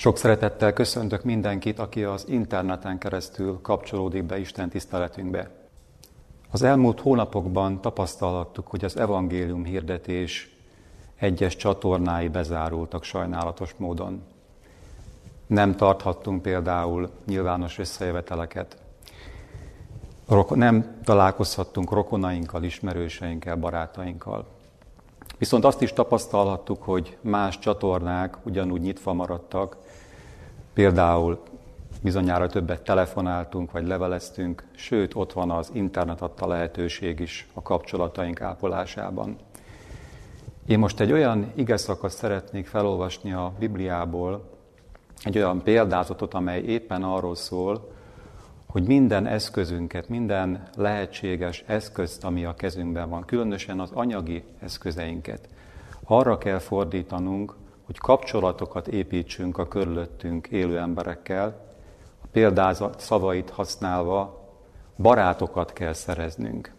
Sok szeretettel köszöntök mindenkit, aki az interneten keresztül kapcsolódik be Isten tiszteletünkbe. Az elmúlt hónapokban tapasztalhattuk, hogy az evangélium hirdetés egyes csatornái bezárultak sajnálatos módon. Nem tarthattunk például nyilvános összejöveteleket. Nem találkozhattunk rokonainkkal, ismerőseinkkel, barátainkkal. Viszont azt is tapasztalhattuk, hogy más csatornák ugyanúgy nyitva maradtak, például bizonyára többet telefonáltunk vagy leveleztünk, sőt ott van az internet adta lehetőség is a kapcsolataink ápolásában. Én most egy olyan igeszakaszt szeretnék felolvasni a Bibliából, egy olyan példázatot, amely éppen arról szól, hogy minden eszközünket, minden lehetséges eszközt, ami a kezünkben van, különösen az anyagi eszközeinket, arra kell fordítanunk, hogy kapcsolatokat építsünk a körülöttünk élő emberekkel, a példázat szavait használva barátokat kell szereznünk.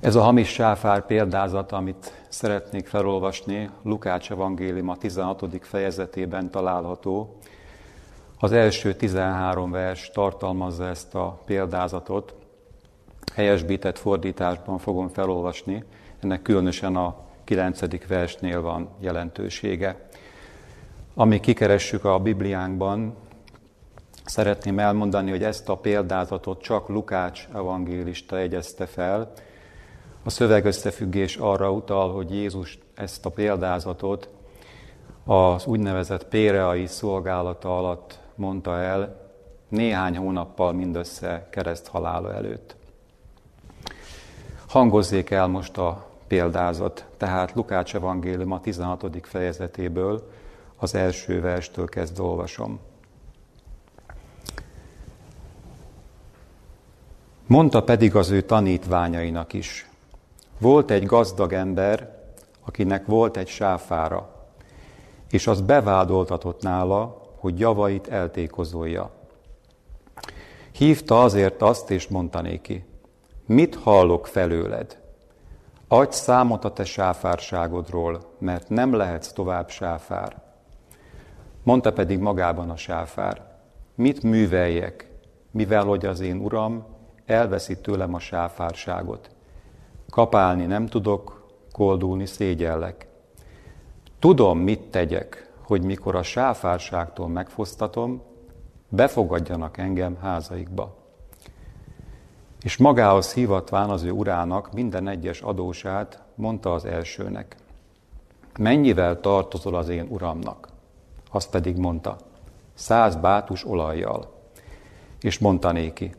Ez a hamis sáfár példázat, amit szeretnék felolvasni, Lukács Evangélium a 16. fejezetében található. Az első 13 vers tartalmazza ezt a példázatot. Helyesbített fordításban fogom felolvasni, ennek különösen a 9. versnél van jelentősége. Amíg kikeressük a Bibliánkban, szeretném elmondani, hogy ezt a példázatot csak Lukács evangélista jegyezte fel. A szövegösszefüggés arra utal, hogy Jézus ezt a példázatot az úgynevezett péreai szolgálata alatt mondta el, néhány hónappal mindössze kereszthalála előtt. Hangozzék el most a példázat, tehát Lukács evangélium a 16. fejezetéből, az első verstől kezdve olvasom. Mondta pedig az ő tanítványainak is. Volt egy gazdag ember, akinek volt egy sáfára, és az bevádoltatott nála, hogy javait eltékozolja. Hívta azért azt, és mondta néki, mit hallok felőled? Adj számot a te sáfárságodról, mert nem lehetsz tovább sáfár. Mondta pedig magában a sáfár, mit műveljek, mivel hogy az én uram elveszi tőlem a sáfárságot. Kapálni nem tudok, koldulni szégyellek. Tudom, mit tegyek, hogy mikor a sáfárságtól megfosztatom, befogadjanak engem házaikba. És magához hívatván az ő urának minden egyes adósát, mondta az elsőnek. Mennyivel tartozol az én uramnak? Azt pedig mondta, 100 bátus olajjal. És mondta néki,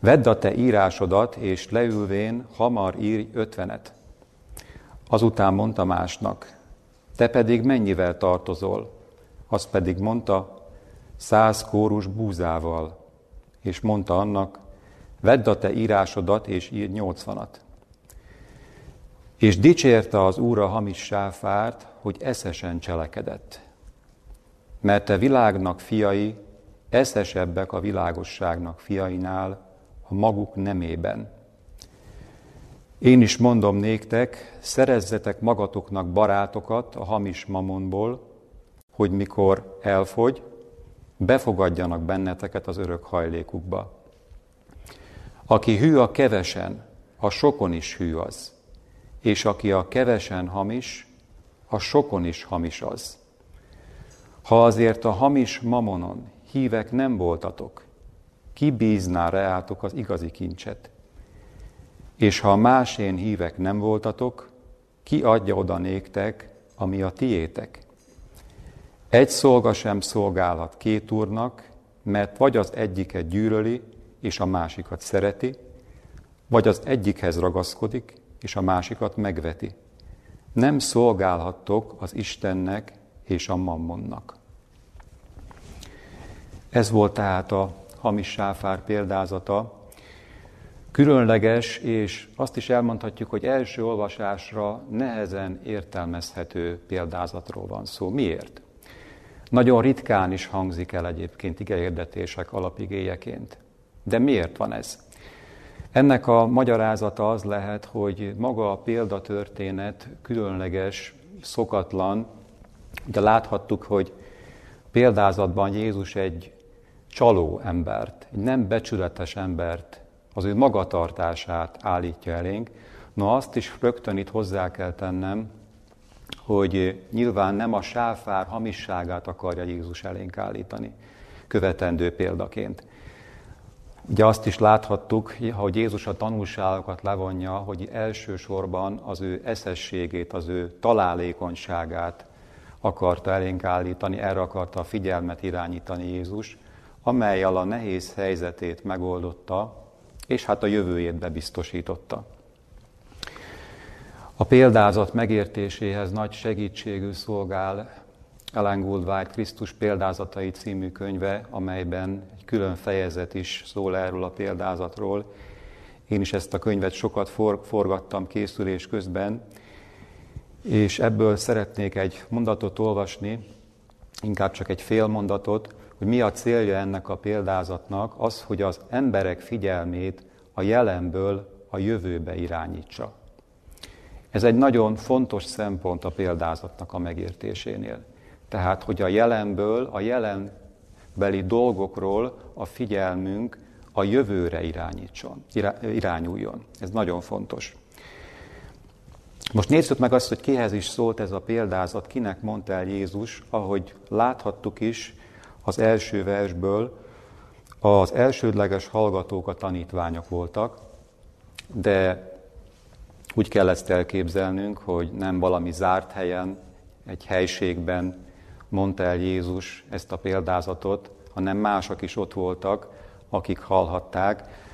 vedd a te írásodat, és leülvén hamar írj 50-et. Azután mondta másnak, te pedig mennyivel tartozol? Azt pedig mondta, 100 kórus búzával. És mondta annak, vedd a te írásodat, és írj 80-at. És dicsérte az Úr a hamis sáfárt, hogy eszesen cselekedett. Mert te világnak fiai, eszesebbek a világosságnak fiainál, a maguk nemében. Én is mondom néktek, szerezzetek magatoknak barátokat a hamis mamonból, hogy mikor elfogy, befogadjanak benneteket az örök hajlékukba. Aki hű a kevesen, a sokon is hű az, és aki a kevesen hamis, a sokon is hamis az. Ha azért a hamis mamonon hívek nem voltatok, ki bízná reátok az igazi kincset? És ha másén hívek nem voltatok, ki adja oda néktek, ami a tiétek? Egy szolga sem szolgálhat két úrnak, mert vagy az egyiket gyűlöli, és a másikat szereti, vagy az egyikhez ragaszkodik, és a másikat megveti. Nem szolgálhattok az Istennek és a mammonnak. Ez volt tehát a hamis sáfár példázata. Különleges, és azt is elmondhatjuk, hogy első olvasásra nehezen értelmezhető példázatról van szó. Miért? Nagyon ritkán is hangzik el egyébként igehirdetések alapigéjeként. De miért van ez? Ennek a magyarázata az lehet, hogy maga a példatörténet különleges, szokatlan. Ugye láthattuk, hogy példázatban Jézus egy csaló embert, egy nem becsületes embert, az ő magatartását állítja elénk. Na azt is rögtön itt hozzá kell tennem, hogy nyilván nem a sáfár hamisságát akarja Jézus elénk állítani, követendő példaként. Ugye azt is láthattuk, hogy Jézus a tanulságokat levonja, hogy elsősorban az ő eszességét, az ő találékonyságát akarta elénk állítani, erre akarta a figyelmet irányítani Jézus, amellyel a nehéz helyzetét megoldotta, és hát a jövőjét bebiztosította. A példázat megértéséhez nagy segítségül szolgál Ellen G. White Krisztus példázatai című könyve, amelyben egy külön fejezet is szól erről a példázatról. Én is ezt a könyvet sokat forgattam készülés közben, és ebből szeretnék egy mondatot olvasni, inkább csak egy fél mondatot, hogy mi a célja ennek a példázatnak, az, hogy az emberek figyelmét a jelenből a jövőbe irányítsa. Ez egy nagyon fontos szempont a példázatnak a megértésénél. Tehát, hogy a jelenből, a jelenbeli dolgokról a figyelmünk a jövőre irányuljon. Ez nagyon fontos. Most nézzük meg azt, hogy kihez is szólt ez a példázat, kinek mondta el Jézus, ahogy láthattuk is az első versből, az elsődleges hallgatók a tanítványok voltak, de úgy kell ezt elképzelnünk, hogy nem valami zárt helyen, egy helységben mondta el Jézus ezt a példázatot, hanem mások is ott voltak, akik hallhatták.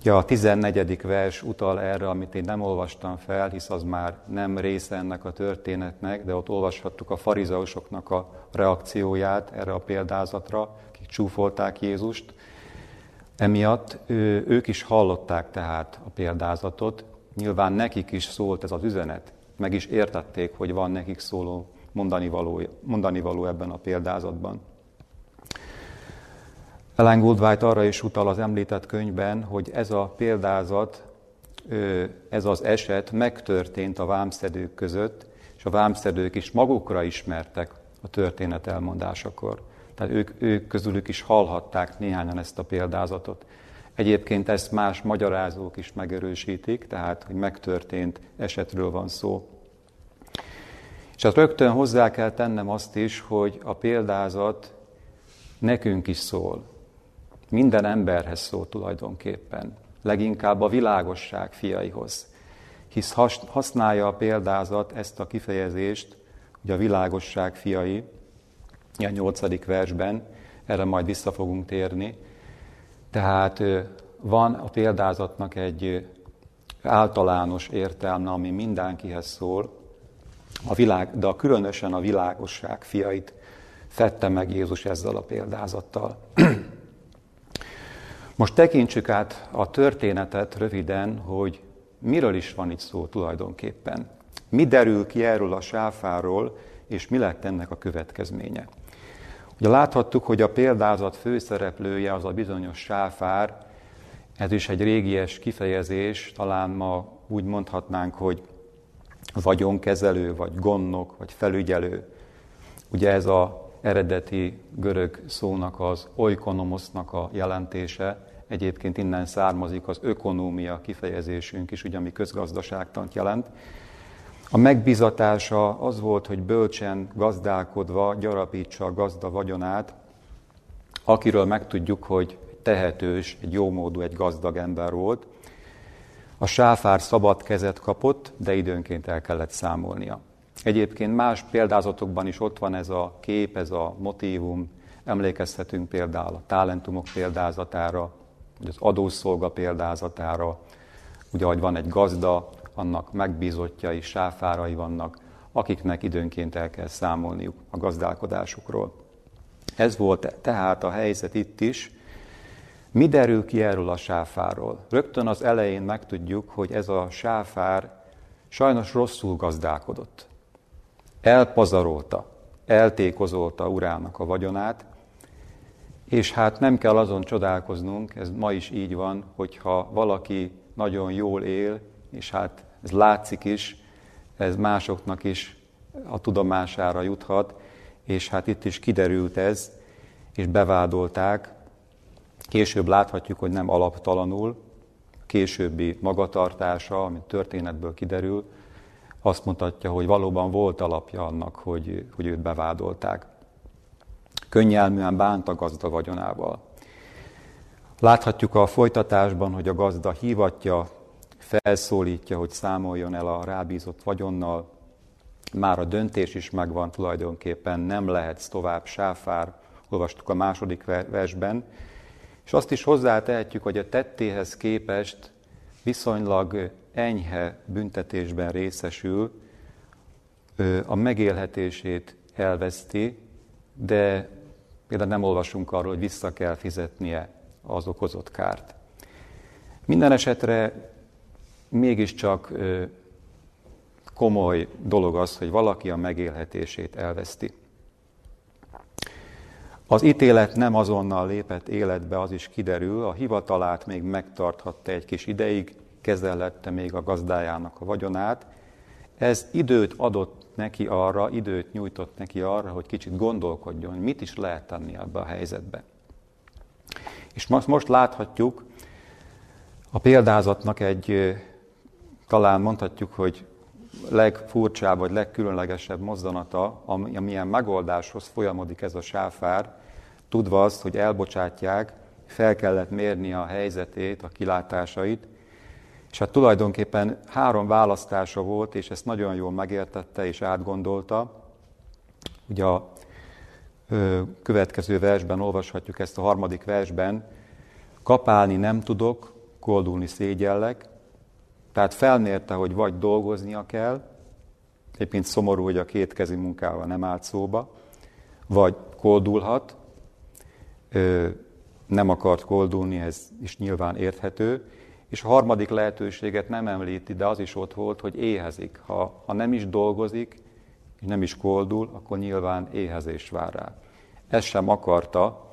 Ugye a 14. vers utal erre, amit én nem olvastam fel, hisz az már nem része ennek a történetnek, de ott olvashattuk a farizeusoknak a reakcióját erre a példázatra, akik csúfolták Jézust. Emiatt ők is hallották tehát a példázatot, nyilván nekik is szólt ez az üzenet, meg is értették, hogy van nekik szóló mondani való ebben a példázatban. Ellen G. White arra is utal az említett könyvben, hogy ez a példázat, ez az eset megtörtént a vámszedők között, és a vámszedők is magukra ismertek a történet elmondásakor. Tehát ők közülük is hallhatták néhányan ezt a példázatot. Egyébként ezt más magyarázók is megerősítik, tehát, hogy megtörtént esetről van szó. És hát rögtön hozzá kell tennem azt is, hogy a példázat nekünk is szól. Minden emberhez szól tulajdonképpen. Leginkább a világosság fiaihoz. Hisz használja a példázat ezt a kifejezést, hogy a világosság fiai, a 8. versben, erre majd vissza fogunk térni. Tehát van a példázatnak egy általános értelme, ami mindenkihez szól, de különösen a világosság fiait fedte meg Jézus ezzel a példázattal. Most tekintsük át a történetet röviden, hogy miről is van itt szó tulajdonképpen. Mi derül ki erről a sáfáról, és mi lett ennek a következménye? Ugye láthattuk, hogy a példázat főszereplője az a bizonyos sáfár, ez is egy régies kifejezés, talán ma úgy mondhatnánk, hogy vagyonkezelő, vagy gondnok, vagy felügyelő. Ugye ez az eredeti görög szónak, az oikonomosznak a jelentése, egyébként innen származik az ökonómia kifejezésünk is, ugye, ami közgazdaságtant jelent. A megbízatása az volt, hogy bölcsen gazdálkodva gyarapítsa a gazda vagyonát, akiről megtudjuk, hogy tehetős, egy jómódú, egy gazdag ember volt. A sáfár szabad kezet kapott, de időnként el kellett számolnia. Egyébként más példázatokban is ott van ez a kép, ez a motívum. Emlékezhetünk például a talentumok példázatára, vagy az adószolga példázatára, ugye, hogy van egy gazda, annak megbízottjai, sáfárai vannak, akiknek időnként el kell számolniuk a gazdálkodásukról. Ez volt tehát a helyzet itt is. Mi derül ki erről a sáfárról? Rögtön az elején megtudjuk, hogy ez a sáfár sajnos rosszul gazdálkodott. Elpazarolta, eltékozolta urának a vagyonát, és hát nem kell azon csodálkoznunk, ez ma is így van, hogyha valaki nagyon jól él, és hát ez látszik is, ez másoknak is a tudomására juthat, és hát itt is kiderült ez, és bevádolták. Később láthatjuk, hogy nem alaptalanul, későbbi magatartása, ami történetből kiderül, azt mutatja, hogy valóban volt alapja annak, hogy őt bevádolták. Könnyelműen bánt a gazda vagyonával. Láthatjuk a folytatásban, hogy a gazda hívatja, felszólítja, hogy számoljon el a rábízott vagyonnal. Már a döntés is megvan tulajdonképpen, nem lehetsz tovább sáfár, olvastuk a 2. versben. És azt is hozzátehetjük, hogy a tettéhez képest viszonylag enyhe büntetésben részesül, a megélhetését elveszti, de például nem olvasunk arról, hogy vissza kell fizetnie az okozott kárt. Minden esetre mégiscsak komoly dolog az, hogy valaki a megélhetését elveszti. Az ítélet nem azonnal lépett életbe, az is kiderül, a hivatalát még megtarthatta egy kis ideig, kezelhette még a gazdájának a vagyonát. Ez időt adott neki arra, időt nyújtott neki arra, hogy kicsit gondolkodjon, hogy mit is lehet tenni ebbe a helyzetbe. És most láthatjuk a példázatnak egy, talán mondhatjuk, hogy legfurcsább vagy legkülönlegesebb mozzanata, amilyen megoldáshoz folyamodik ez a sáfár, tudva azt, hogy elbocsátják, fel kellett mérni a helyzetét, a kilátásait, és hát tulajdonképpen 3 választása volt, és ezt nagyon jól megértette és átgondolta. Ugye a következő versben olvashatjuk ezt a 3. versben, kapálni nem tudok, koldulni szégyellek. Tehát felmérte, hogy vagy dolgoznia kell, egyébként szomorú, hogy a kétkezi munkával nem állt szóba, vagy koldulhat, nem akart koldulni, ez is nyilván érthető, és a 3. lehetőséget nem említi, de az is ott volt, hogy éhezik. Ha nem is dolgozik, és nem is koldul, akkor nyilván éhezés vár rá. Ezt sem akarta,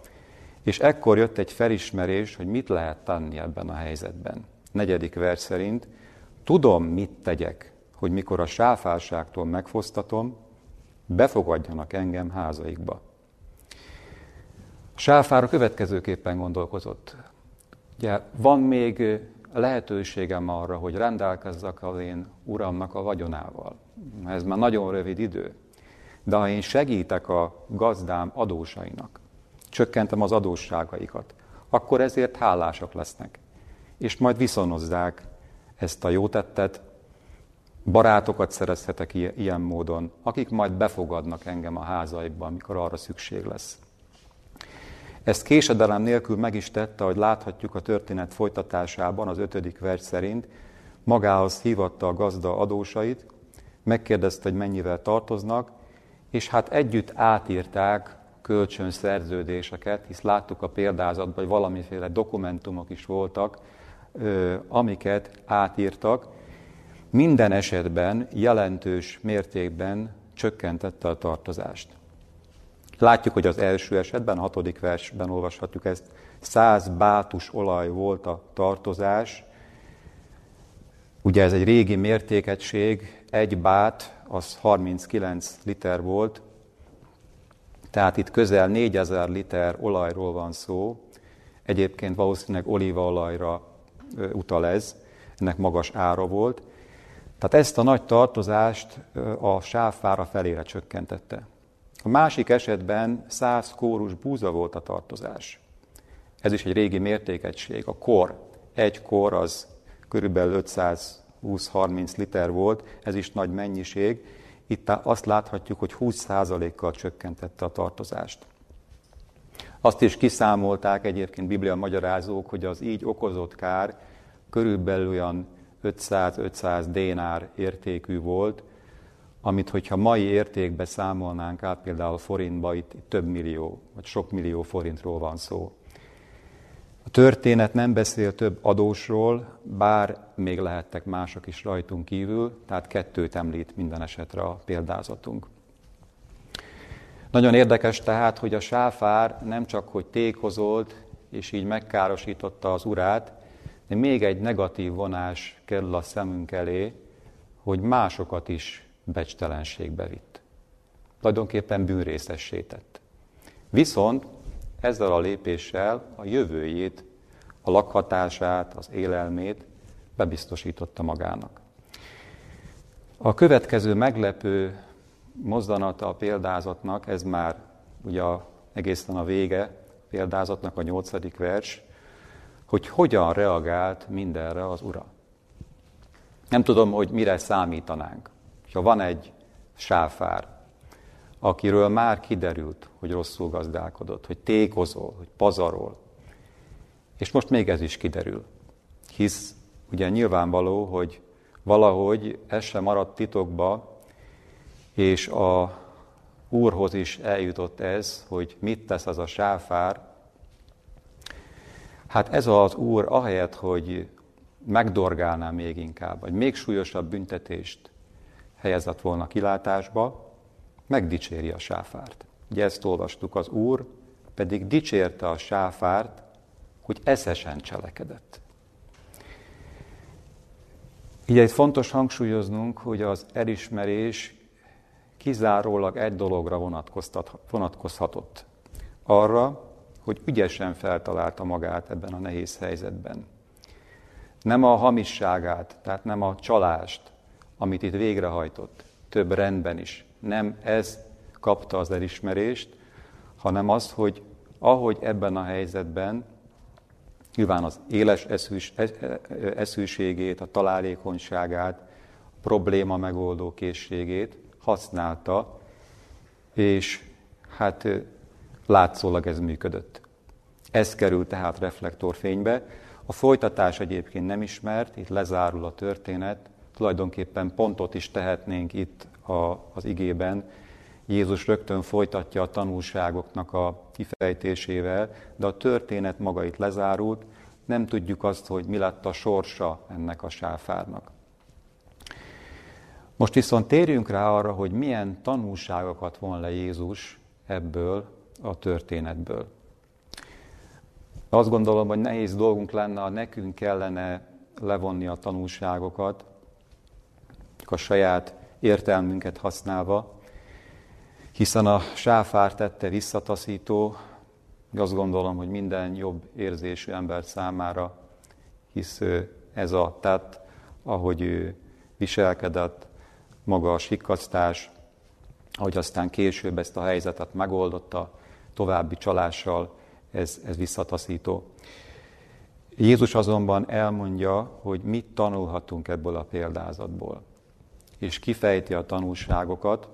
és ekkor jött egy felismerés, hogy mit lehet tenni ebben a helyzetben. 4. vers szerint, tudom, mit tegyek, hogy mikor a sáfárságtól megfosztatom, befogadjanak engem házaikba. A sáfár következőképpen gondolkozott. Ugye, van még lehetőségem arra, hogy rendelkezzek az én uramnak a vagyonával. Ez már nagyon rövid idő. De ha én segítek a gazdám adósainak, csökkentem az adósságaikat, akkor ezért hálásak lesznek. És majd viszonozzák ezt a jó tettet, barátokat szerezhetek ilyen módon, akik majd befogadnak engem a házaikba, amikor arra szükség lesz. Ezt késedelem nélkül meg is tette, ahogy láthatjuk a történet folytatásában, az 5. vers szerint, magához hívatta a gazda adósait, megkérdezte, hogy mennyivel tartoznak, és hát együtt átírták kölcsönszerződéseket, hisz láttuk a példázatban, hogy valamiféle dokumentumok is voltak, amiket átírtak. Minden esetben jelentős mértékben csökkentette a tartozást. Látjuk, hogy az első esetben, a 6. versben olvashatjuk ezt, 100 bátus olaj volt a tartozás. Ugye ez egy régi mértékegység, egy bát, az 39 liter volt, tehát itt közel 4000 liter olajról van szó. Egyébként valószínűleg olívaolajra utal ez, ennek magas ára volt. Tehát ezt a nagy tartozást a sáfára felére csökkentette. A másik esetben 100 kórus búza volt a tartozás. Ez is egy régi mértékegység. A kor, egy kor az körülbelül 520-30 liter volt, ez is nagy mennyiség. Itt azt láthatjuk, hogy 20%-kal csökkentette a tartozást. Azt is kiszámolták egyébként biblia magyarázók, hogy az így okozott kár körülbelül olyan 500-500 dénár értékű volt, amit hogyha mai értékbe számolnánk át, például forintba, itt több millió, vagy sok millió forintról van szó. A történet nem beszél több adósról, bár még lehettek mások is rajtunk kívül, tehát 2 említ minden esetre a példázatunk. Nagyon érdekes tehát, hogy a sáfár nem csak, hogy tékozolt, és így megkárosította az urát, de még egy negatív vonás kerül a szemünk elé, hogy másokat is becstelenségbe vitt. tulajdonképpen bűnrészessé tett. Viszont ezzel a lépéssel a jövőjét, a lakhatását, az élelmét bebiztosította magának. A következő meglepő mozzanata a példázatnak, ez már ugye egészen a vége a példázatnak, a 8. vers, hogy hogyan reagált mindenre az Ura. Nem tudom, hogy mire számítanánk. Ha van egy sáfár, akiről már kiderült, hogy rosszul gazdálkodott, hogy tékozol, hogy pazarol, és most még ez is kiderül. Hisz ugye nyilvánvaló, hogy valahogy ez sem maradt titokba, és a Úrhoz is eljutott ez, hogy mit tesz az a sáfár. Hát ez az Úr ahelyett, hogy megdorgálná még inkább, vagy még súlyosabb büntetést helyezett volna kilátásba, megdicséri a sáfárt. Ugye ezt olvastuk, az Úr pedig dicsérte a sáfárt, hogy eszesen cselekedett. Így itt fontos hangsúlyoznunk, hogy az elismerés kizárólag egy dologra vonatkozhatott. Arra, hogy ügyesen feltalálta magát ebben a nehéz helyzetben. Nem a hamisságát, tehát nem a csalást, amit itt végrehajtott, több rendben is. Nem ez kapta az elismerést, hanem az, hogy ahogy ebben a helyzetben, nyilván az éles eszűségét, a találékonyságát, a probléma megoldó készségét használta, és hát látszólag ez működött. Ez kerül tehát reflektorfénybe. A folytatás egyébként nem ismert, itt lezárul a történet, tulajdonképpen pontot is tehetnénk itt az igében. Jézus rögtön folytatja a tanulságoknak a kifejtésével, de a történet maga itt lezárult, nem tudjuk azt, hogy mi lett a sorsa ennek a sáfárnak. Most viszont térjünk rá arra, hogy milyen tanulságokat von le Jézus ebből a történetből. Azt gondolom, hogy nehéz dolgunk lenne, ha nekünk kellene levonni a tanulságokat, a saját értelmünket használva, hiszen a sáfár tette visszataszító, azt gondolom, hogy minden jobb érzésű ember számára, hisz ez a tett, ahogy ő viselkedett, maga a sikkasztás, ahogy aztán később ezt a helyzetet megoldotta további csalással, ez visszataszító. Jézus azonban elmondja, hogy mit tanulhatunk ebből a példázatból, és kifejti a tanulságokat.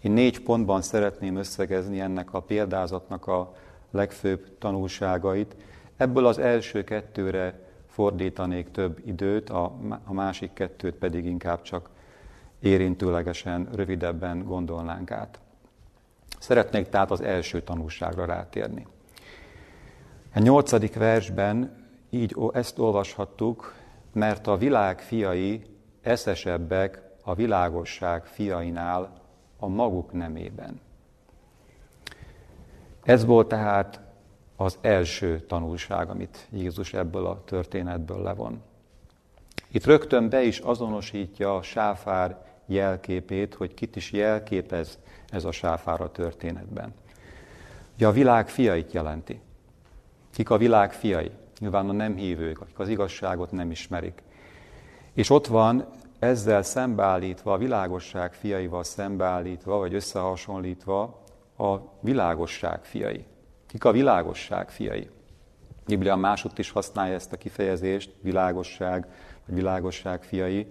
Én 4 pontban szeretném összegezni ennek a példázatnak a legfőbb tanulságait. Ebből az első 2-re fordítanék több időt, a másik 2-t pedig inkább csak érintőlegesen, rövidebben gondolnánk át. Szeretnék tehát az első tanulságra rátérni. A 8. versben így ezt olvashattuk, mert a világ fiai eszesebbek a világosság fiainál a maguk nemében. Ez volt tehát az első tanulság, amit Jézus ebből a történetből levon. Itt rögtön be is azonosítja a sáfár jelképét, hogy kit is jelképez ez a sáfár a történetben. Ugye a világ fiait jelenti. Kik a világ fiai? Nyilván a nem hívők, akik az igazságot nem ismerik. És ott van ezzel szembeállítva, a világosság fiaival szembeállítva, vagy összehasonlítva a világosság fiai. Kik a világosság fiai? Biblia másutt is használja ezt a kifejezést, világosság, vagy világosság fiai.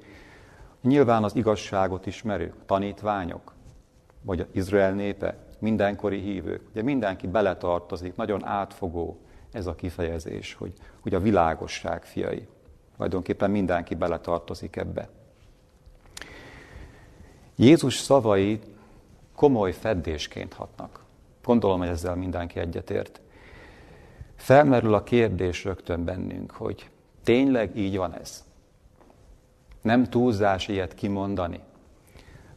Nyilván az igazságot ismerők, tanítványok, vagy Izrael népe, mindenkori hívők. Ugye mindenki beletartozik, nagyon átfogó ez a kifejezés, hogy a világosság fiai. Tulajdonképpen mindenki beletartozik ebbe. Jézus szavai komoly feddésként hatnak. Gondolom, hogy ezzel mindenki egyetért. Felmerül a kérdés rögtön bennünk, hogy tényleg így van ez? Nem túlzás ilyet kimondani,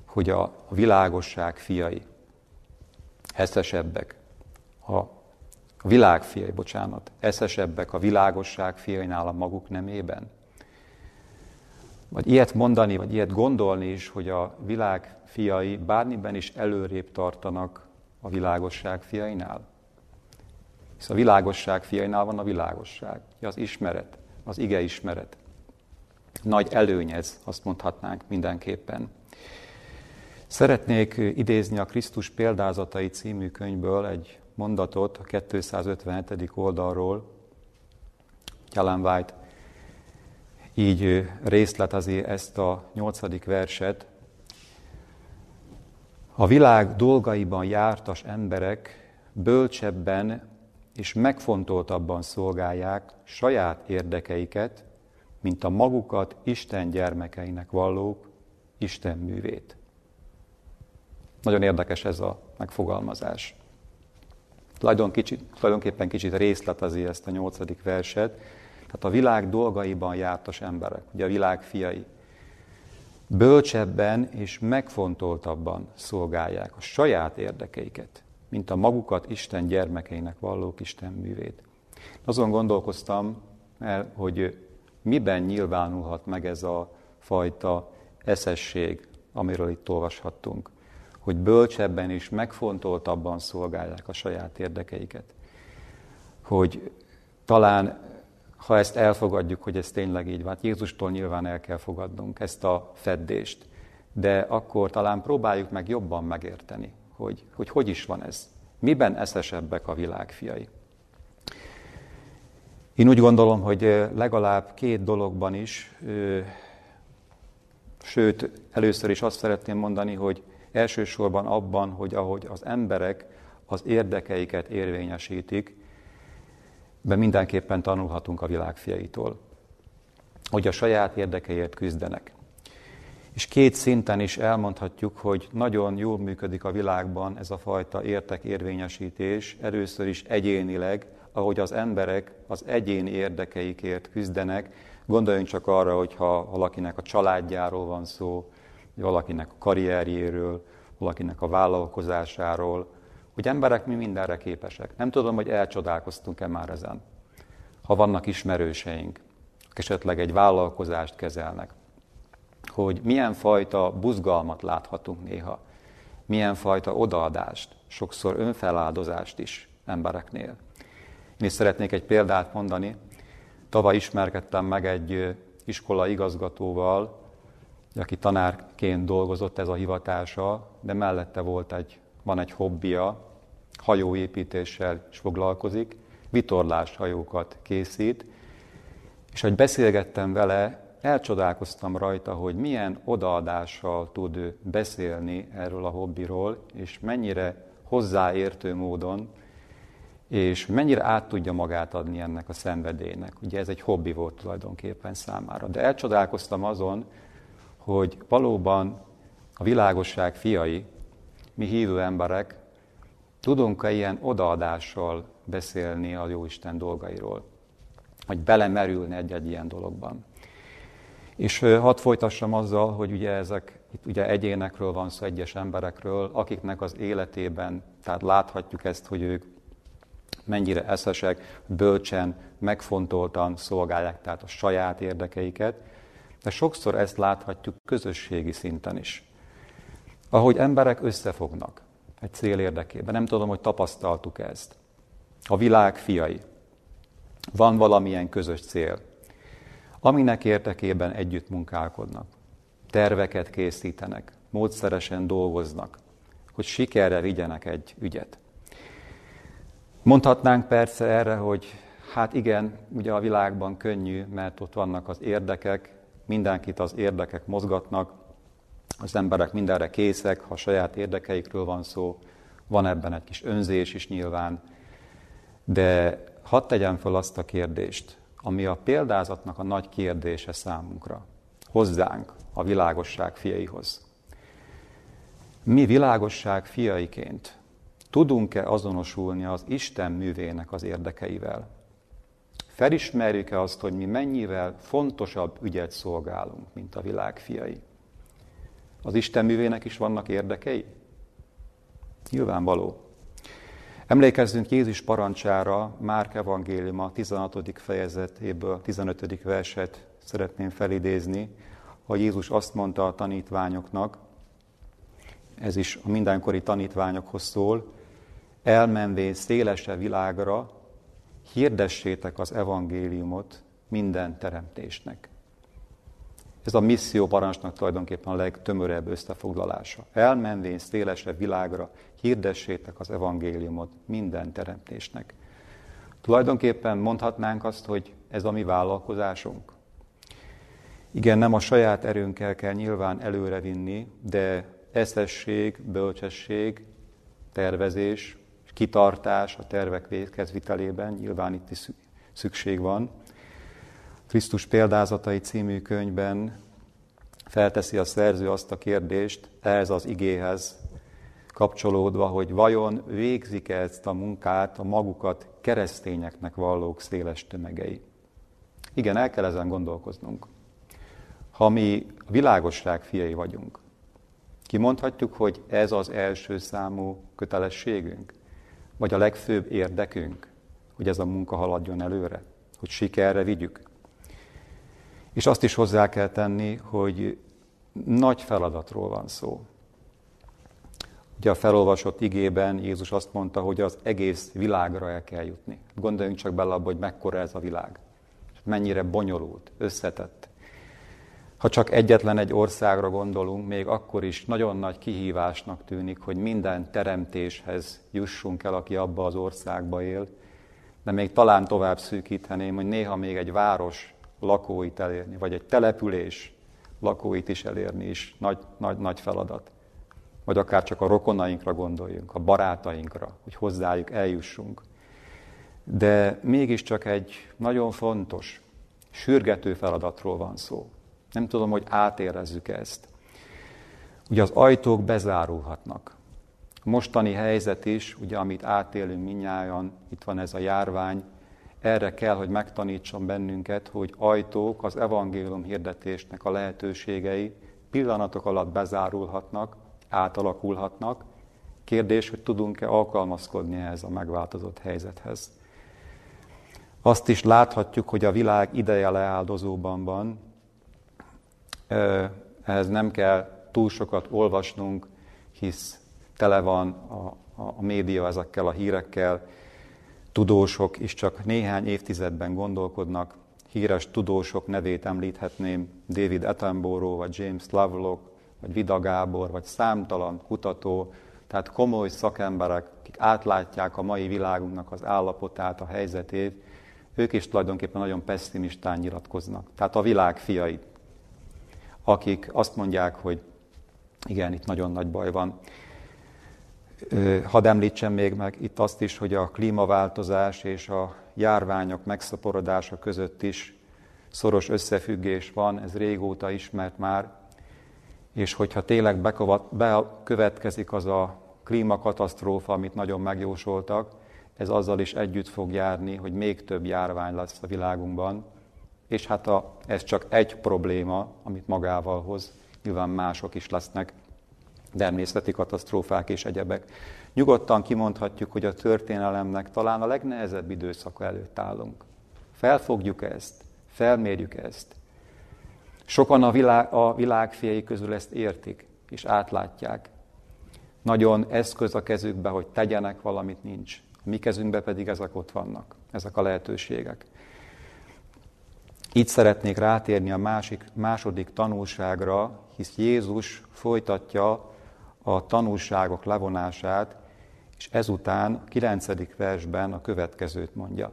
hogy a világosság fiai, eszesebbek, a világ fiai, eszesebbek a világosság fiainál a maguk nemében. vagy ilyet mondani, vagy ilyet gondolni is, hogy a világ fiai bármiben is előrébb tartanak a világosság fiainál. Hisz a világosság fiainál van a világosság, az ismeret, az ige ismeret. Nagy előny ez, azt mondhatnánk mindenképpen. Szeretnék idézni a Krisztus példázatai című könyvből egy mondatot a 257. oldalról. Ellen White így részletezi ezt a 8. verset. A világ dolgaiban jártas emberek bölcsebben és megfontoltabban szolgálják saját érdekeiket, mint a magukat Isten gyermekeinek vallók, Isten művét. Nagyon érdekes ez a megfogalmazás. Tulajdonképpen kicsit részletezi ezt a 8. verset. Tehát a világ dolgaiban jártas emberek, ugye a világ fiai, bölcsebben és megfontoltabban szolgálják a saját érdekeiket, mint a magukat Isten gyermekeinek vallók, Isten művét. Azon gondolkoztam el, hogy miben nyilvánulhat meg ez a fajta eszesség, amiről itt olvashattunk, hogy bölcsebben és megfontoltabban szolgálják a saját érdekeiket. Hogy talán, ha ezt elfogadjuk, hogy ez tényleg így van, Jézustól nyilván el kell fogadnunk ezt a feddést, de akkor talán próbáljuk meg jobban megérteni, hogy is van ez. Miben eszesebbek a világfiai? Én úgy gondolom, hogy legalább két dologban is, sőt, először is azt szeretném mondani, hogy elsősorban abban, hogy ahogy az emberek az érdekeiket érvényesítik, de mindenképpen tanulhatunk a világ fiaitól, hogy a saját érdekeért küzdenek. És két szinten is elmondhatjuk, hogy nagyon jól működik a világban ez a fajta érdekérvényesítés, először is egyénileg, ahogy az emberek az egyéni érdekeikért küzdenek. Gondoljunk csak arra, hogyha valakinek a családjáról van szó, valakinek a karrierjéről, valakinek a vállalkozásáról, hogy emberek mi mindenre képesek. Nem tudom, hogy elcsodálkoztunk-e már ezen. Ha vannak ismerőseink, esetleg egy vállalkozást kezelnek, hogy milyen fajta buzgalmat láthatunk néha, milyen fajta odaadást, sokszor önfeláldozást is embereknél. Én is szeretnék egy példát mondani. Tavaly ismerkedtem meg egy iskola igazgatóval, aki tanárként dolgozott, ez a hivatása, de mellette van egy hobbija, hajóépítéssel is foglalkozik, vitorlás hajókat készít, és ahogy beszélgettem vele, elcsodálkoztam rajta, hogy milyen odaadással tud ő beszélni erről a hobbiról, és mennyire hozzáértő módon, és mennyire át tudja magát adni ennek a szenvedélynek. Ugye ez egy hobbi volt tulajdonképpen számára. De elcsodálkoztam azon, hogy valóban a világosság fiai, mi hívő emberek, tudunk-e ilyen odaadással beszélni a Jóisten dolgairól, hogy belemerülni egy-egy ilyen dologban. És hadd folytassam azzal, hogy ugye ezek, itt ugye egyénekről van szó, egyes emberekről, akiknek az életében, tehát láthatjuk ezt, hogy ők mennyire eszesek, bölcsen, megfontoltan szolgálják, tehát a saját érdekeiket, de sokszor ezt láthatjuk közösségi szinten is. Ahogy emberek összefognak egy cél érdekében, nem tudom, hogy tapasztaltuk ezt. A világ fiai. Van valamilyen közös cél, aminek érdekében együtt munkálkodnak, terveket készítenek, módszeresen dolgoznak, hogy sikerre vigyenek egy ügyet. Mondhatnánk persze erre, hogy hát igen, ugye a világban könnyű, mert ott vannak az érdekek, mindenkit az érdekek mozgatnak, az emberek mindenre készek, ha saját érdekeikről van szó, van ebben egy kis önzés is nyilván. De hadd tegyem fel azt a kérdést, ami a példázatnak a nagy kérdése számunkra, hozzánk, a világosság fiaihoz. Mi világosság fiaiként tudunk-e azonosulni az Isten művének az érdekeivel? Felismerjük-e azt, hogy mi mennyivel fontosabb ügyet szolgálunk, mint a világ fiai? Az Isten művének is vannak érdekei? Nyilvánvaló. Emlékezzünk Jézus parancsára, Márk Evangélium 16. fejezetéből 15. verset szeretném felidézni, hogy Jézus azt mondta a tanítványoknak, ez is a mindenkori tanítványokhoz szól, elmenvén szélesebb világra, hirdessétek az evangéliumot minden teremtésnek. Ez a misszió parancsnak tulajdonképpen a legtömörebb összefoglalása. Elmenvén szélesebb világra, hirdessétek az evangéliumot minden teremtésnek. Tulajdonképpen mondhatnánk azt, hogy ez a mi vállalkozásunk. Igen, nem a saját erőnkkel kell nyilván előrevinni, de eszesség, bölcsesség, tervezés, kitartás a tervek végkezvitelében, nyilván itt is szükség van. Krisztus példázatai című könyvben felteszi a szerző azt a kérdést, ehhez az igéhez kapcsolódva, hogy vajon végzik-e ezt a munkát a magukat keresztényeknek vallók széles tömegei. Igen, el kell ezen gondolkoznunk. Ha mi a világosság fiai vagyunk, kimondhatjuk, hogy ez az első számú kötelességünk, vagy a legfőbb érdekünk, hogy ez a munka haladjon előre, hogy sikerre vigyük. És azt is hozzá kell tenni, hogy nagy feladatról van szó. Ugye a felolvasott igében Jézus azt mondta, hogy az egész világra el kell jutni. Gondoljunk csak bele abba, hogy mekkora ez a világ, mennyire bonyolult, összetett. Ha csak egyetlen egy országra gondolunk, még akkor is nagyon nagy kihívásnak tűnik, hogy minden teremtéshez jussunk el, aki abba az országba él, de még talán tovább szűkíteném, hogy néha még egy város lakóit elérni, vagy egy település lakóit is elérni is nagy feladat. Vagy akár csak a rokonainkra gondoljunk, a barátainkra, hogy hozzájuk eljussunk. De mégiscsak egy nagyon fontos, sürgető feladatról van szó. Nem tudom, hogy átérezzük ezt. Ugye az ajtók bezárulhatnak. A mostani helyzet is, ugye amit átélünk mindnyájan, itt van ez a járvány, erre kell, hogy megtanítson bennünket, hogy ajtók, az evangélium hirdetésnek a lehetőségei pillanatok alatt bezárulhatnak, átalakulhatnak. Kérdés, hogy tudunk-e alkalmazkodni ehhez a megváltozott helyzethez. Azt is láthatjuk, hogy a világ ideje leáldozóban van. Ehhez nem kell túl sokat olvasnunk, hisz tele van a média ezekkel a hírekkel. Tudósok is csak néhány évtizedben gondolkodnak. Híres tudósok nevét említhetném, David Attenborough, vagy James Lovelock, vagy Vida Gábor, vagy számtalan kutató, tehát komoly szakemberek, akik átlátják a mai világunknak az állapotát, a helyzetét, ők is tulajdonképpen nagyon pesszimistán nyilatkoznak. Tehát a világ fiai, akik azt mondják, hogy igen, itt nagyon nagy baj van. Hadd említsem még meg itt azt is, hogy a klímaváltozás és a járványok megszaporodása között is szoros összefüggés van, ez régóta ismert már, és hogyha tényleg bekövetkezik az a klímakatasztrófa, amit nagyon megjósoltak, ez azzal is együtt fog járni, hogy még több járvány lesz a világunkban, és hát ez csak egy probléma, amit magával hoz, nyilván mások is lesznek, természeti katasztrófák és egyebek. Nyugodtan kimondhatjuk, hogy a történelemnek talán a legnehezebb időszaka előtt állunk. Felfogjuk ezt, felmérjük ezt. Sokan a világ fiai közül ezt értik és átlátják. Nagyon eszköz a kezükbe, hogy tegyenek valamit, nincs. A mi kezünkbe pedig ezek ott vannak, ezek a lehetőségek. Így szeretnék rátérni a második tanulságra, hisz Jézus folytatja a tanulságok levonását, és ezután a 9. versben a következőt mondja.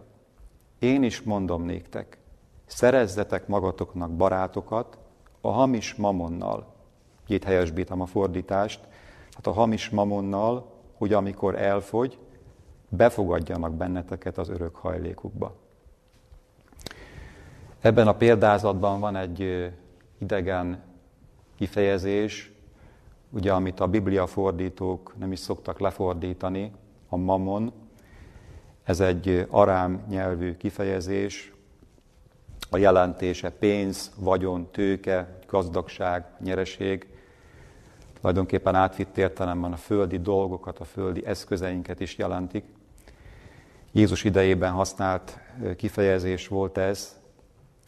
Én is mondom néktek, szerezzetek magatoknak barátokat a hamis mamonnal. Itt helyesbítem a fordítást. Hát a hamis mamonnal, hogy amikor elfogy, befogadjanak benneteket az örök hajlékukba. Ebben a példázatban van egy idegen kifejezés, ugye, amit a bibliafordítók nem is szoktak lefordítani, a mamon. Ez egy arám nyelvű kifejezés, a jelentése pénz, vagyon, tőke, gazdagság, nyereség. Tulajdonképpen átvitt értelemben a földi dolgokat, a földi eszközeinket is jelentik. Jézus idejében használt kifejezés volt ez.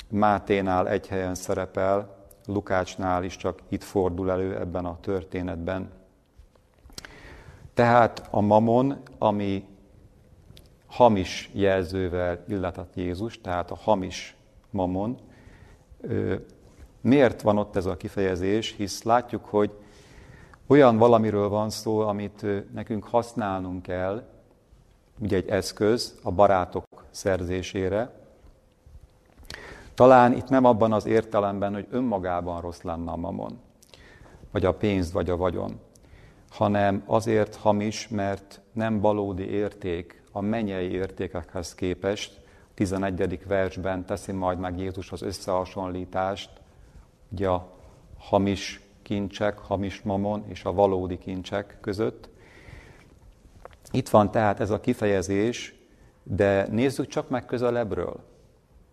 Máténál egy helyen szerepel, Lukácsnál is csak itt fordul elő ebben a történetben. Tehát a mamon, ami hamis jelzővel illetett Jézus, tehát a hamis mamon. Miért van ott ez a kifejezés? Hisz látjuk, hogy olyan valamiről van szó, amit nekünk használnunk kell, ugye egy eszköz a barátok szerzésére. Talán itt nem abban az értelemben, hogy önmagában rossz lenne a mamon, vagy a pénz, vagy a vagyon, hanem azért hamis, mert nem valódi érték a mennyei értékekhez képest. 11. versben teszi majd meg Jézus az összehasonlítást, ugye a hamis kincsek, hamis mamon és a valódi kincsek között. Itt van tehát ez a kifejezés, de nézzük csak meg közelebbről,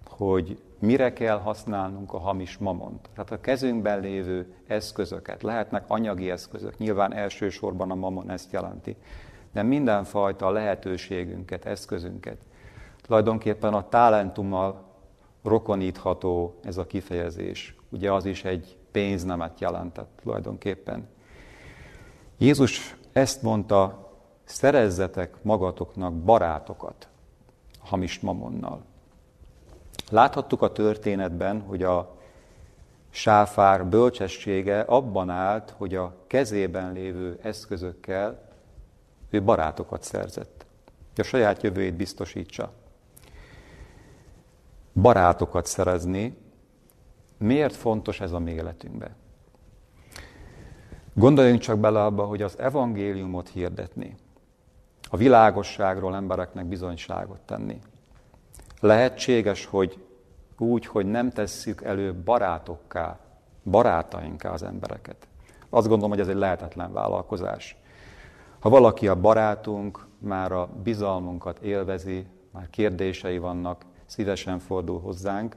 hogy mire kell használnunk a hamis mamont. Tehát a kezünkben lévő eszközöket, lehetnek anyagi eszközök, nyilván elsősorban a mamon ezt jelenti, de mindenfajta lehetőségünket, eszközünket. Tulajdonképpen a talentummal rokonítható ez a kifejezés. Ugye az is egy pénznemet jelentett tulajdonképpen. Jézus ezt mondta, szerezzetek magatoknak barátokat a hamis mamonnal. Láthattuk a történetben, hogy a sáfár bölcsessége abban állt, hogy a kezében lévő eszközökkel ő barátokat szerzett, hogy a saját jövőjét biztosítsa. Barátokat szerezni, miért fontos ez a mi életünkben? Gondoljunk csak bele abba, hogy az evangéliumot hirdetni, a világosságról embereknek bizonyságot tenni. Lehetséges, hogy úgy, hogy nem tesszük elő barátokká, barátainká az embereket. Azt gondolom, hogy ez egy lehetetlen vállalkozás. Ha valaki a barátunk, már a bizalmunkat élvezi, már kérdései vannak, szívesen fordul hozzánk,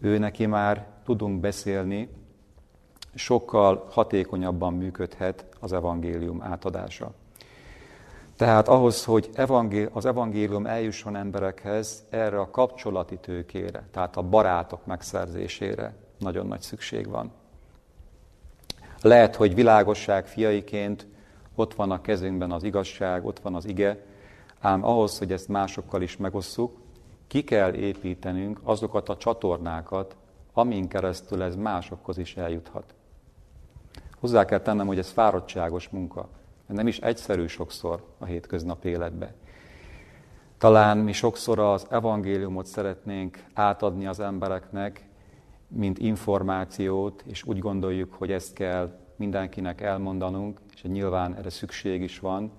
ő neki már tudunk beszélni, sokkal hatékonyabban működhet az evangélium átadása. Tehát ahhoz, hogy az evangélium eljusson emberekhez, erre a kapcsolati tőkére, tehát a barátok megszerzésére nagyon nagy szükség van. Lehet, hogy világosság fiaiként ott van a kezünkben az igazság, ott van az ige, ám ahhoz, hogy ezt másokkal is megosszuk, ki kell építenünk azokat a csatornákat, amin keresztül ez másokhoz is eljuthat. Hozzá kell tennem, hogy ez fáradtságos munka. Nem is egyszerű sokszor a hétköznap életbe. Talán mi sokszor az evangéliumot szeretnénk átadni az embereknek, mint információt, és úgy gondoljuk, hogy ezt kell mindenkinek elmondanunk, és nyilván erre szükség is van,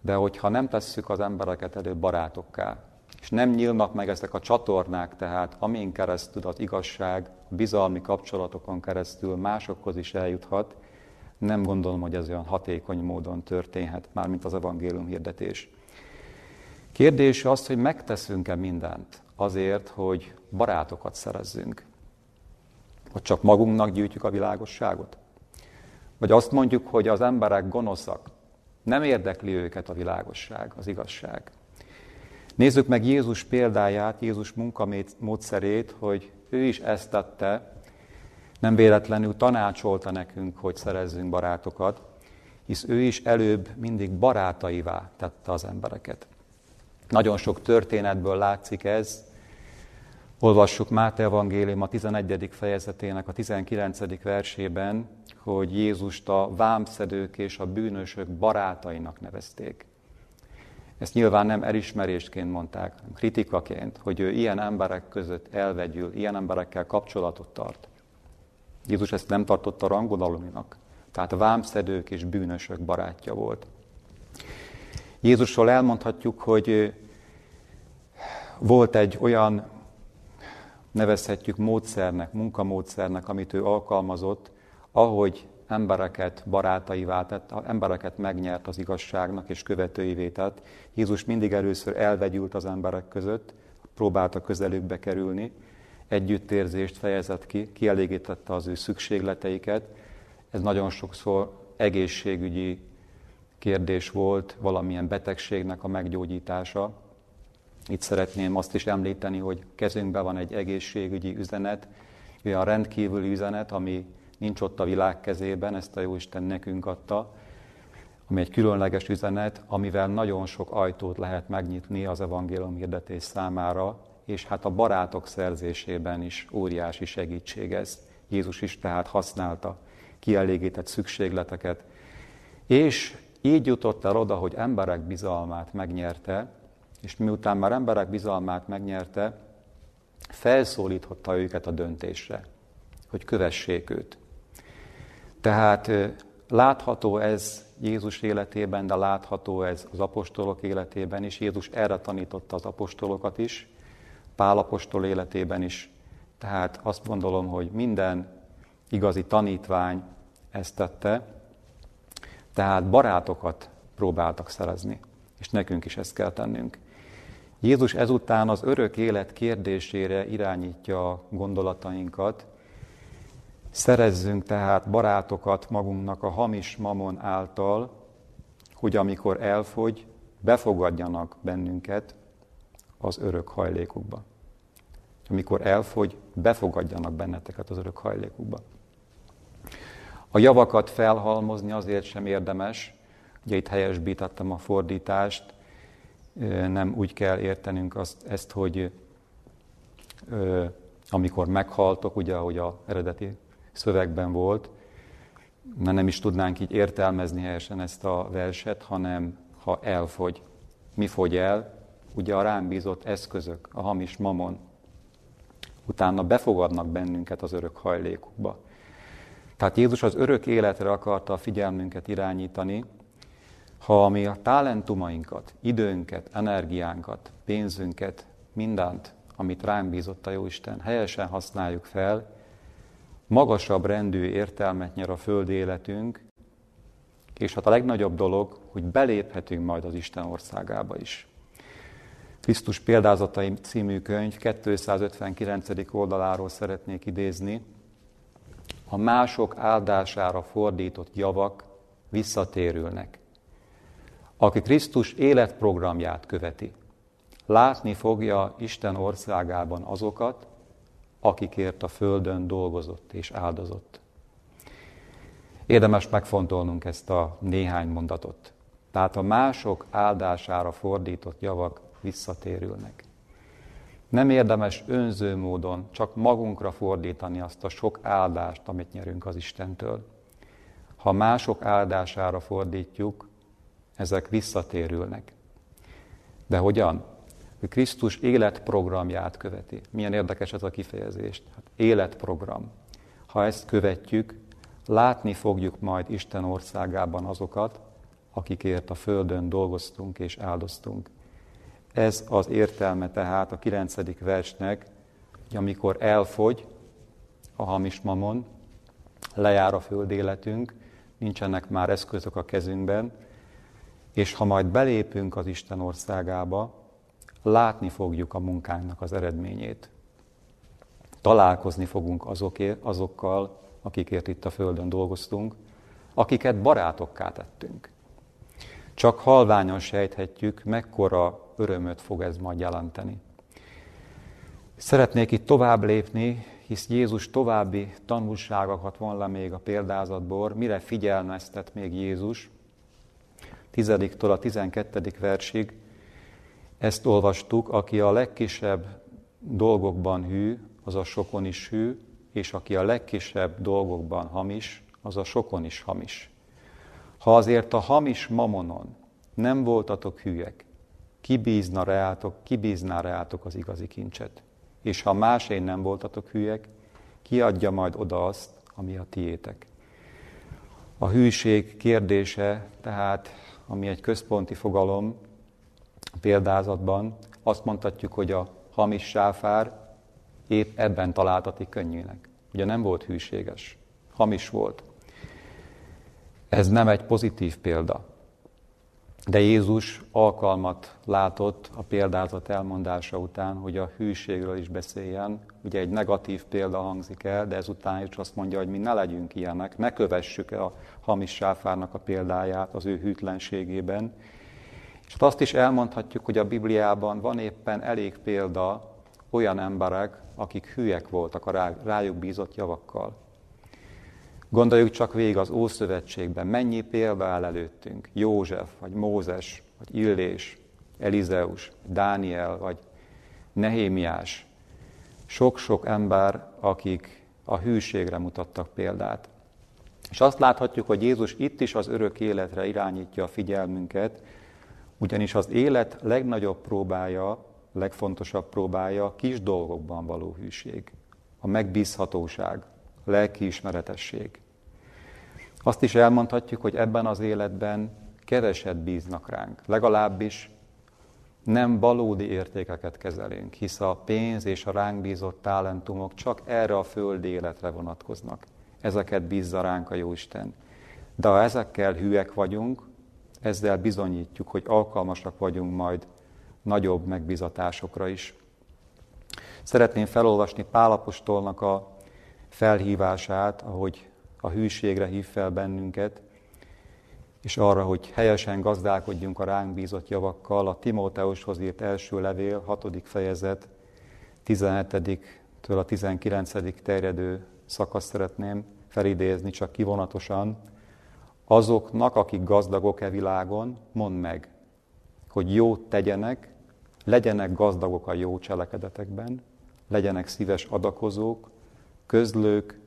de hogyha nem tesszük az embereket elő barátokká, és nem nyílnak meg ezek a csatornák, tehát amin keresztül az igazság, a bizalmi kapcsolatokon keresztül másokhoz is eljuthat, nem gondolom, hogy ez olyan hatékony módon történhet, mármint az evangélium hirdetés. Kérdés az, hogy megteszünk-e mindent azért, hogy barátokat szerezzünk. Hogy csak magunknak gyűjtjük a világosságot? Vagy azt mondjuk, hogy az emberek gonoszak, nem érdekli őket a világosság, az igazság. Nézzük meg Jézus példáját, Jézus munkamódszerét, hogy ő is ezt tette, nem véletlenül tanácsolta nekünk, hogy szerezzünk barátokat, hisz ő is előbb mindig barátaivá tette az embereket. Nagyon sok történetből látszik ez. Olvassuk Máté Evangélium a 11. fejezetének a 19. versében, hogy Jézust a vámszedők és a bűnösök barátainak nevezték. Ezt nyilván nem elismerésként mondták, hanem kritikaként, hogy ő ilyen emberek között elvegyül, ilyen emberekkel kapcsolatot tart. Jézus ezt nem tartotta rangodalominak, tehát vámszedők és bűnösök barátja volt. Jézusról elmondhatjuk, hogy volt egy olyan, nevezhetjük módszernek, munkamódszernek, amit ő alkalmazott, ahogy embereket barátaivá tett, embereket megnyert az igazságnak és követőivé tett. Jézus mindig először elvegyült az emberek között, próbálta közelükbe kerülni, együttérzést fejezett ki, kielégítette az ő szükségleteiket. Ez nagyon sokszor egészségügyi kérdés volt, valamilyen betegségnek a meggyógyítása. Itt szeretném azt is említeni, hogy kezünkben van egy egészségügyi üzenet, olyan rendkívüli üzenet, ami nincs ott a világ kezében, ezt a Jóisten nekünk adta, ami egy különleges üzenet, amivel nagyon sok ajtót lehet megnyitni az evangélium hirdetés számára, és hát a barátok szerzésében is óriási segítség ez. Jézus is tehát használta, kielégített szükségleteket. És így jutott el oda, hogy emberek bizalmát megnyerte, és miután már emberek bizalmát megnyerte, felszólíthatta őket a döntésre, hogy kövessék őt. Tehát látható ez Jézus életében, de látható ez az apostolok életében is. Jézus erre tanította az apostolokat is, Pál apostol életében is. Tehát azt gondolom, hogy minden igazi tanítvány ezt tette, tehát barátokat próbáltak szerezni, és nekünk is ezt kell tennünk. Jézus ezután az örök élet kérdésére irányítja a gondolatainkat. Szerezzünk tehát barátokat magunknak a hamis mamon által, hogy amikor elfogy, befogadjanak bennünket az örök hajlékukba. Amikor elfogy, befogadjanak benneteket az örök hajlékukba. A javakat felhalmozni azért sem érdemes, ugye itt helyesbítettem a fordítást, nem úgy kell értenünk ezt, hogy amikor meghaltok, ugye ahogy az eredeti szövegben volt, mert nem is tudnánk így értelmezni helyesen ezt a verset, hanem ha elfogy. Mi fogy el? Ugye a rám bízott eszközök, a hamis mamon. Utána befogadnak bennünket az örök hajlékukba. Tehát Jézus az örök életre akarta a figyelmünket irányítani. Ha mi a talentumainkat, időnket, energiánkat, pénzünket, mindent, amit rám bízott a Jóisten, helyesen használjuk fel, magasabb rendű értelmet nyer a föld életünk, és hát a legnagyobb dolog, hogy beléphetünk majd az Isten országába is. Krisztus példázatai című könyv 259. oldaláról szeretnék idézni. A mások áldására fordított javak visszatérülnek. Aki Krisztus életprogramját követi, látni fogja Isten országában azokat, akikért a földön dolgozott és áldozott. Érdemes megfontolnunk ezt a néhány mondatot. Tehát a mások áldására fordított javak visszatérülnek. Nem érdemes önző módon csak magunkra fordítani azt a sok áldást, amit nyerünk az Istentől. Ha mások áldására fordítjuk, ezek visszatérülnek. De hogyan? Krisztus életprogramját követi. Milyen érdekes ez a kifejezés. Hát életprogram. Ha ezt követjük, látni fogjuk majd Isten országában azokat, akikért a földön dolgoztunk és áldoztunk. Ez az értelme tehát a 9. versnek, hogy amikor elfogy a hamis mamon, lejár a föld életünk, nincsenek már eszközök a kezünkben, és ha majd belépünk az Isten országába, látni fogjuk a munkánknak az eredményét. Találkozni fogunk azokkal, akikért itt a földön dolgoztunk, akiket barátokká tettünk. Csak halványan sejthetjük, mekkora örömöt fog ez majd jelenteni. Szeretnék itt tovább lépni, hisz Jézus további tanulságokat von le még a példázatból, mire figyelmeztet még Jézus. 10-től a 12. versig ezt olvastuk, aki a legkisebb dolgokban hű, az a sokon is hű, és aki a legkisebb dolgokban hamis, az a sokon is hamis. Ha azért a hamis mamonon nem voltatok hűek, kibízná reátok az igazi kincset. És ha másé nem voltatok hűek, kiadja majd oda azt, ami a tiétek. A hűség kérdése, tehát ami egy központi fogalom a példázatban, azt mondhatjuk, hogy a hamis sáfár épp ebben találtatik könnyűnek. Ugye nem volt hűséges, hamis volt. Ez nem egy pozitív példa. De Jézus alkalmat látott a példázat elmondása után, hogy a hűségről is beszéljen. Ugye egy negatív példa hangzik el, de ezután is azt mondja, hogy mi ne legyünk ilyenek, ne kövessük el a hamis sáfárnak a példáját az ő hűtlenségében. És azt is elmondhatjuk, hogy a Bibliában van éppen elég példa olyan emberek, akik hülyek voltak a rájuk bízott javakkal. Gondoljuk csak végig az Ószövetségben, mennyi példa áll előttünk. József, vagy Mózes, vagy Illés, Elizeus, Dániel, vagy Nehémiás. Sok-sok ember, akik a hűségre mutattak példát. És azt láthatjuk, hogy Jézus itt is az örök életre irányítja a figyelmünket, ugyanis az élet legnagyobb próbája, legfontosabb próbája a kis dolgokban való hűség, a megbízhatóság, a lelkiismeretesség. Azt is elmondhatjuk, hogy ebben az életben keveset bíznak ránk, legalábbis nem valódi értékeket kezelünk, hisz a pénz és a ránk bízott talentumok csak erre a földi életre vonatkoznak. Ezeket bízza ránk a Jóisten. De ha ezekkel hűek vagyunk, ezzel bizonyítjuk, hogy alkalmasak vagyunk majd nagyobb megbízatásokra is. Szeretném felolvasni Pál apostolnak a felhívását, ahogy a hűségre hív fel bennünket, és arra, hogy helyesen gazdálkodjunk a ránk bízott javakkal. A Timóteushoz írt első levél, 6. fejezet, 17-től a 19. terjedő szakaszt szeretném felidézni, csak kivonatosan. Azoknak, akik gazdagok-e világon, mondd meg, hogy jót tegyenek, legyenek gazdagok a jó cselekedetekben, legyenek szíves adakozók, közlők,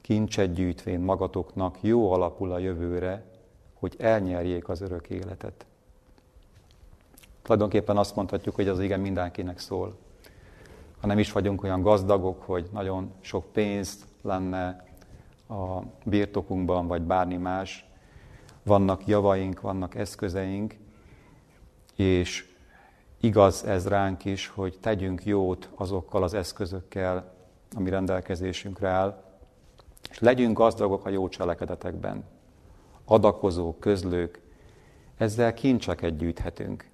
kincset gyűjtvén magatoknak jó alapul a jövőre, hogy elnyerjék az örök életet. Tulajdonképpen azt mondhatjuk, hogy az ige mindenkinek szól. Ha nem is vagyunk olyan gazdagok, hogy nagyon sok pénz lenne a birtokunkban, vagy bármi más, vannak javaink, vannak eszközeink, és igaz ez ránk is, hogy tegyünk jót azokkal az eszközökkel, ami rendelkezésünkre áll, és legyünk gazdagok a jó cselekedetekben. Adakozók, közlők, ezzel kincseket gyűjthetünk.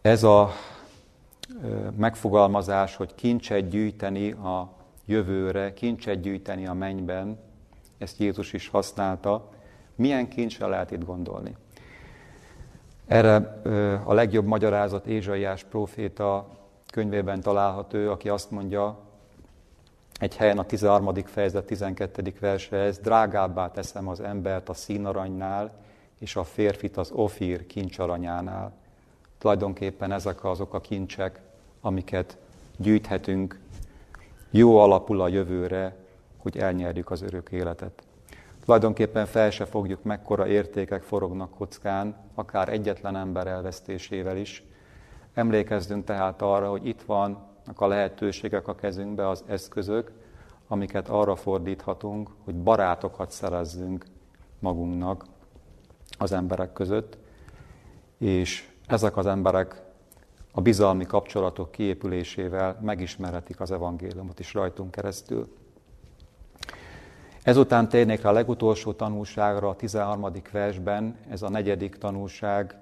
Ez a megfogalmazás, hogy kincset gyűjteni a jövőre, kincset gyűjteni a mennyben, ezt Jézus is használta. Milyen kincsre lehet itt gondolni? Erre a legjobb magyarázat Ézsaiás próféta könyvében található, aki azt mondja, egy helyen a 13. fejezet 12. versehez, drágábbá teszem az embert a színaranynál, és a férfit az ofír kincsaranyánál. Tulajdonképpen ezek azok a kincsek, amiket gyűjthetünk jó alapul a jövőre, hogy elnyerjük az örök életet. Tulajdonképpen fel se fogjuk, mekkora értékek forognak kockán, akár egyetlen ember elvesztésével is. Emlékezzünk tehát arra, hogy itt vannak a lehetőségek a kezünkbe, az eszközök, amiket arra fordíthatunk, hogy barátokat szerezzünk magunknak az emberek között, és ezek az emberek a bizalmi kapcsolatok kiépülésével megismerhetik az evangéliumot is rajtunk keresztül. Ezután térnék rá a legutolsó tanulságra, a 13. versben, ez a negyedik tanulság.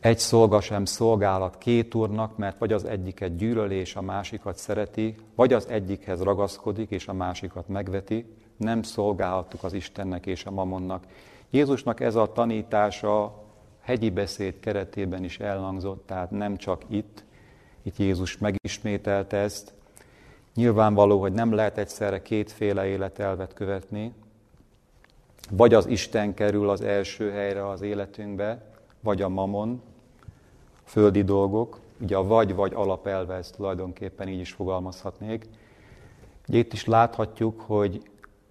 Egy szolga sem szolgálat két úrnak, mert vagy az egyiket gyűlöli és a másikat szereti, vagy az egyikhez ragaszkodik és a másikat megveti. Nem szolgálhattuk az Istennek és a mamonnak. Jézusnak ez a tanítása hegyi beszéd keretében is elhangzott, tehát nem csak itt Jézus megismételte ezt. Nyilvánvaló, hogy nem lehet egyszerre kétféle életelvet követni, vagy az Isten kerül az első helyre az életünkbe, vagy a mamon, földi dolgok, ugye a vagy-vagy alapelve, ezt tulajdonképpen így is fogalmazhatnék. Ugye itt is láthatjuk, hogy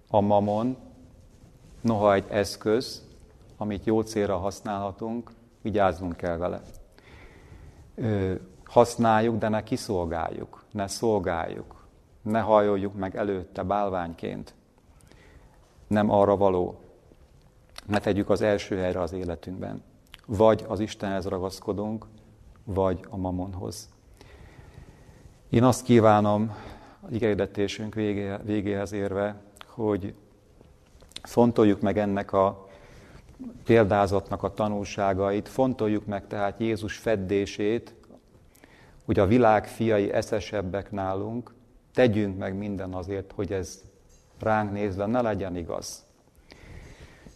a mamon, noha egy eszköz, amit jó célra használhatunk, vigyáznunk kell vele. Használjuk, de ne kiszolgáljuk, ne szolgáljuk, ne hajoljuk meg előtte bálványként. Nem arra való. Ne tegyük az első helyre az életünkben. Vagy az Istenhez ragaszkodunk, vagy a mamonhoz. Én azt kívánom, az igehirdetésünk végéhez érve, hogy fontoljuk meg ennek a példázatnak a tanulságait, fontoljuk meg tehát Jézus feddését, hogy a világ fiai eszesebbek nálunk, tegyünk meg minden azért, hogy ez ránk nézve ne legyen igaz.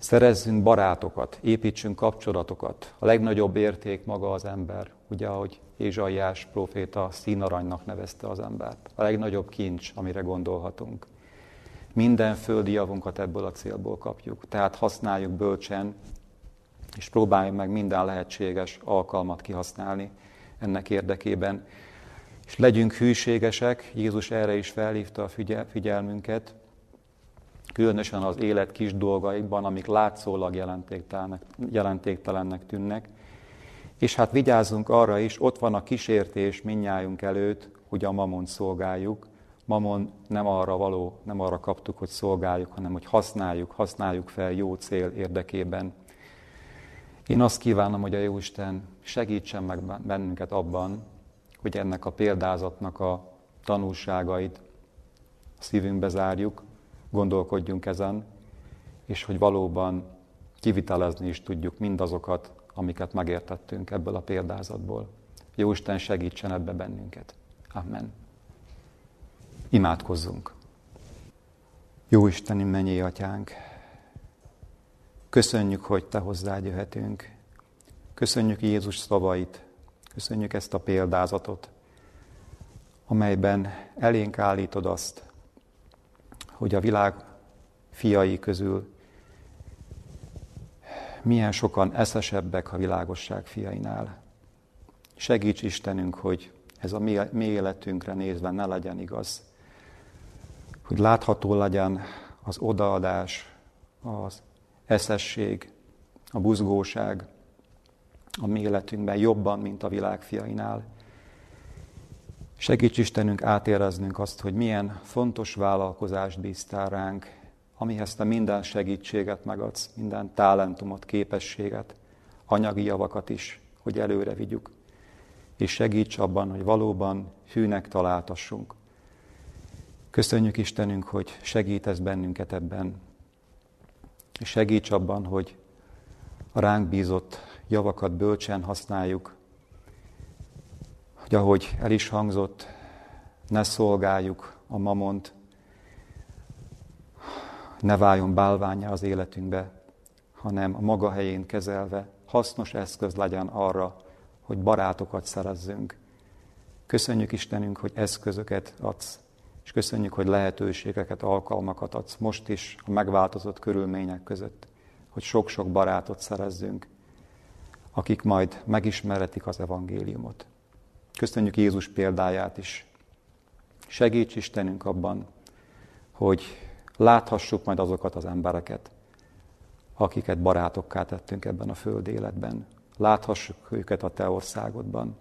Szerezzünk barátokat, építsünk kapcsolatokat. A legnagyobb érték maga az ember. Ugye, ahogy Ézsaiás próféta színaranynak nevezte az embert. A legnagyobb kincs, amire gondolhatunk. Minden földi javunkat ebből a célból kapjuk. Tehát használjuk bölcsen, és próbáljunk meg minden lehetséges alkalmat kihasználni ennek érdekében. És legyünk hűségesek, Jézus erre is felhívta a figyelmünket, különösen az élet kis dolgaikban, amik látszólag jelentéktelennek tűnnek. És hát vigyázzunk arra is, ott van a kísértés mindnyájunk előtt, hogy a mamont szolgáljuk. Mamon nem arra való, nem arra kaptuk, hogy szolgáljuk, hanem hogy használjuk fel jó cél érdekében. Én azt kívánom, hogy a Jóisten segítsen meg bennünket abban, hogy ennek a példázatnak a tanulságait a szívünkbe zárjuk, gondolkodjunk ezen, és hogy valóban kivitelezni is tudjuk mindazokat, amiket megértettünk ebből a példázatból. Jóisten segítsen ebbe bennünket. Amen. Imádkozzunk. Jóisten, mennyei Atyánk, köszönjük, hogy Te hozzád jöhetünk. Köszönjük Jézus szavait, köszönjük ezt a példázatot, amelyben elénk állítod azt, hogy a világ fiai közül milyen sokan eszesebbek a világosság fiainál. Segíts Istenünk, hogy ez a mi életünkre nézve ne legyen igaz, hogy látható legyen az odaadás, az eszesség, a buzgóság a mi életünkben jobban, mint a világ fiainál. Segíts Istenünk átéreznünk azt, hogy milyen fontos vállalkozást bíztál ránk, amihez Te minden segítséget megadsz, minden talentumot, képességet, anyagi javakat is, hogy előre vigyük, és segíts abban, hogy valóban hűnek találtassunk. Köszönjük Istenünk, hogy segítesz bennünket ebben, és segíts abban, hogy a ránk bízott javakat bölcsen használjuk, hogy ahogy el is hangzott, ne szolgáljuk a mamont, ne váljon bálvánnyá az életünkbe, hanem a maga helyén kezelve hasznos eszköz legyen arra, hogy barátokat szerezzünk. Köszönjük Istenünk, hogy eszközöket adsz, és köszönjük, hogy lehetőségeket, alkalmakat adsz most is a megváltozott körülmények között, hogy sok-sok barátot szerezzünk, akik majd megismerhetik az evangéliumot. Köszönjük Jézus példáját is. Segíts Istenünk abban, hogy láthassuk majd azokat az embereket, akiket barátokká tettünk ebben a földéletben. Láthassuk őket a Te országodban.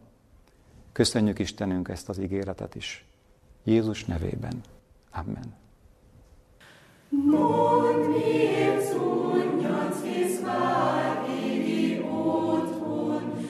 Köszönjük Istenünk ezt az ígéretet is. Jézus nevében. Amen. Mondd, miért szúrnyadsz, hisz már éri otthon,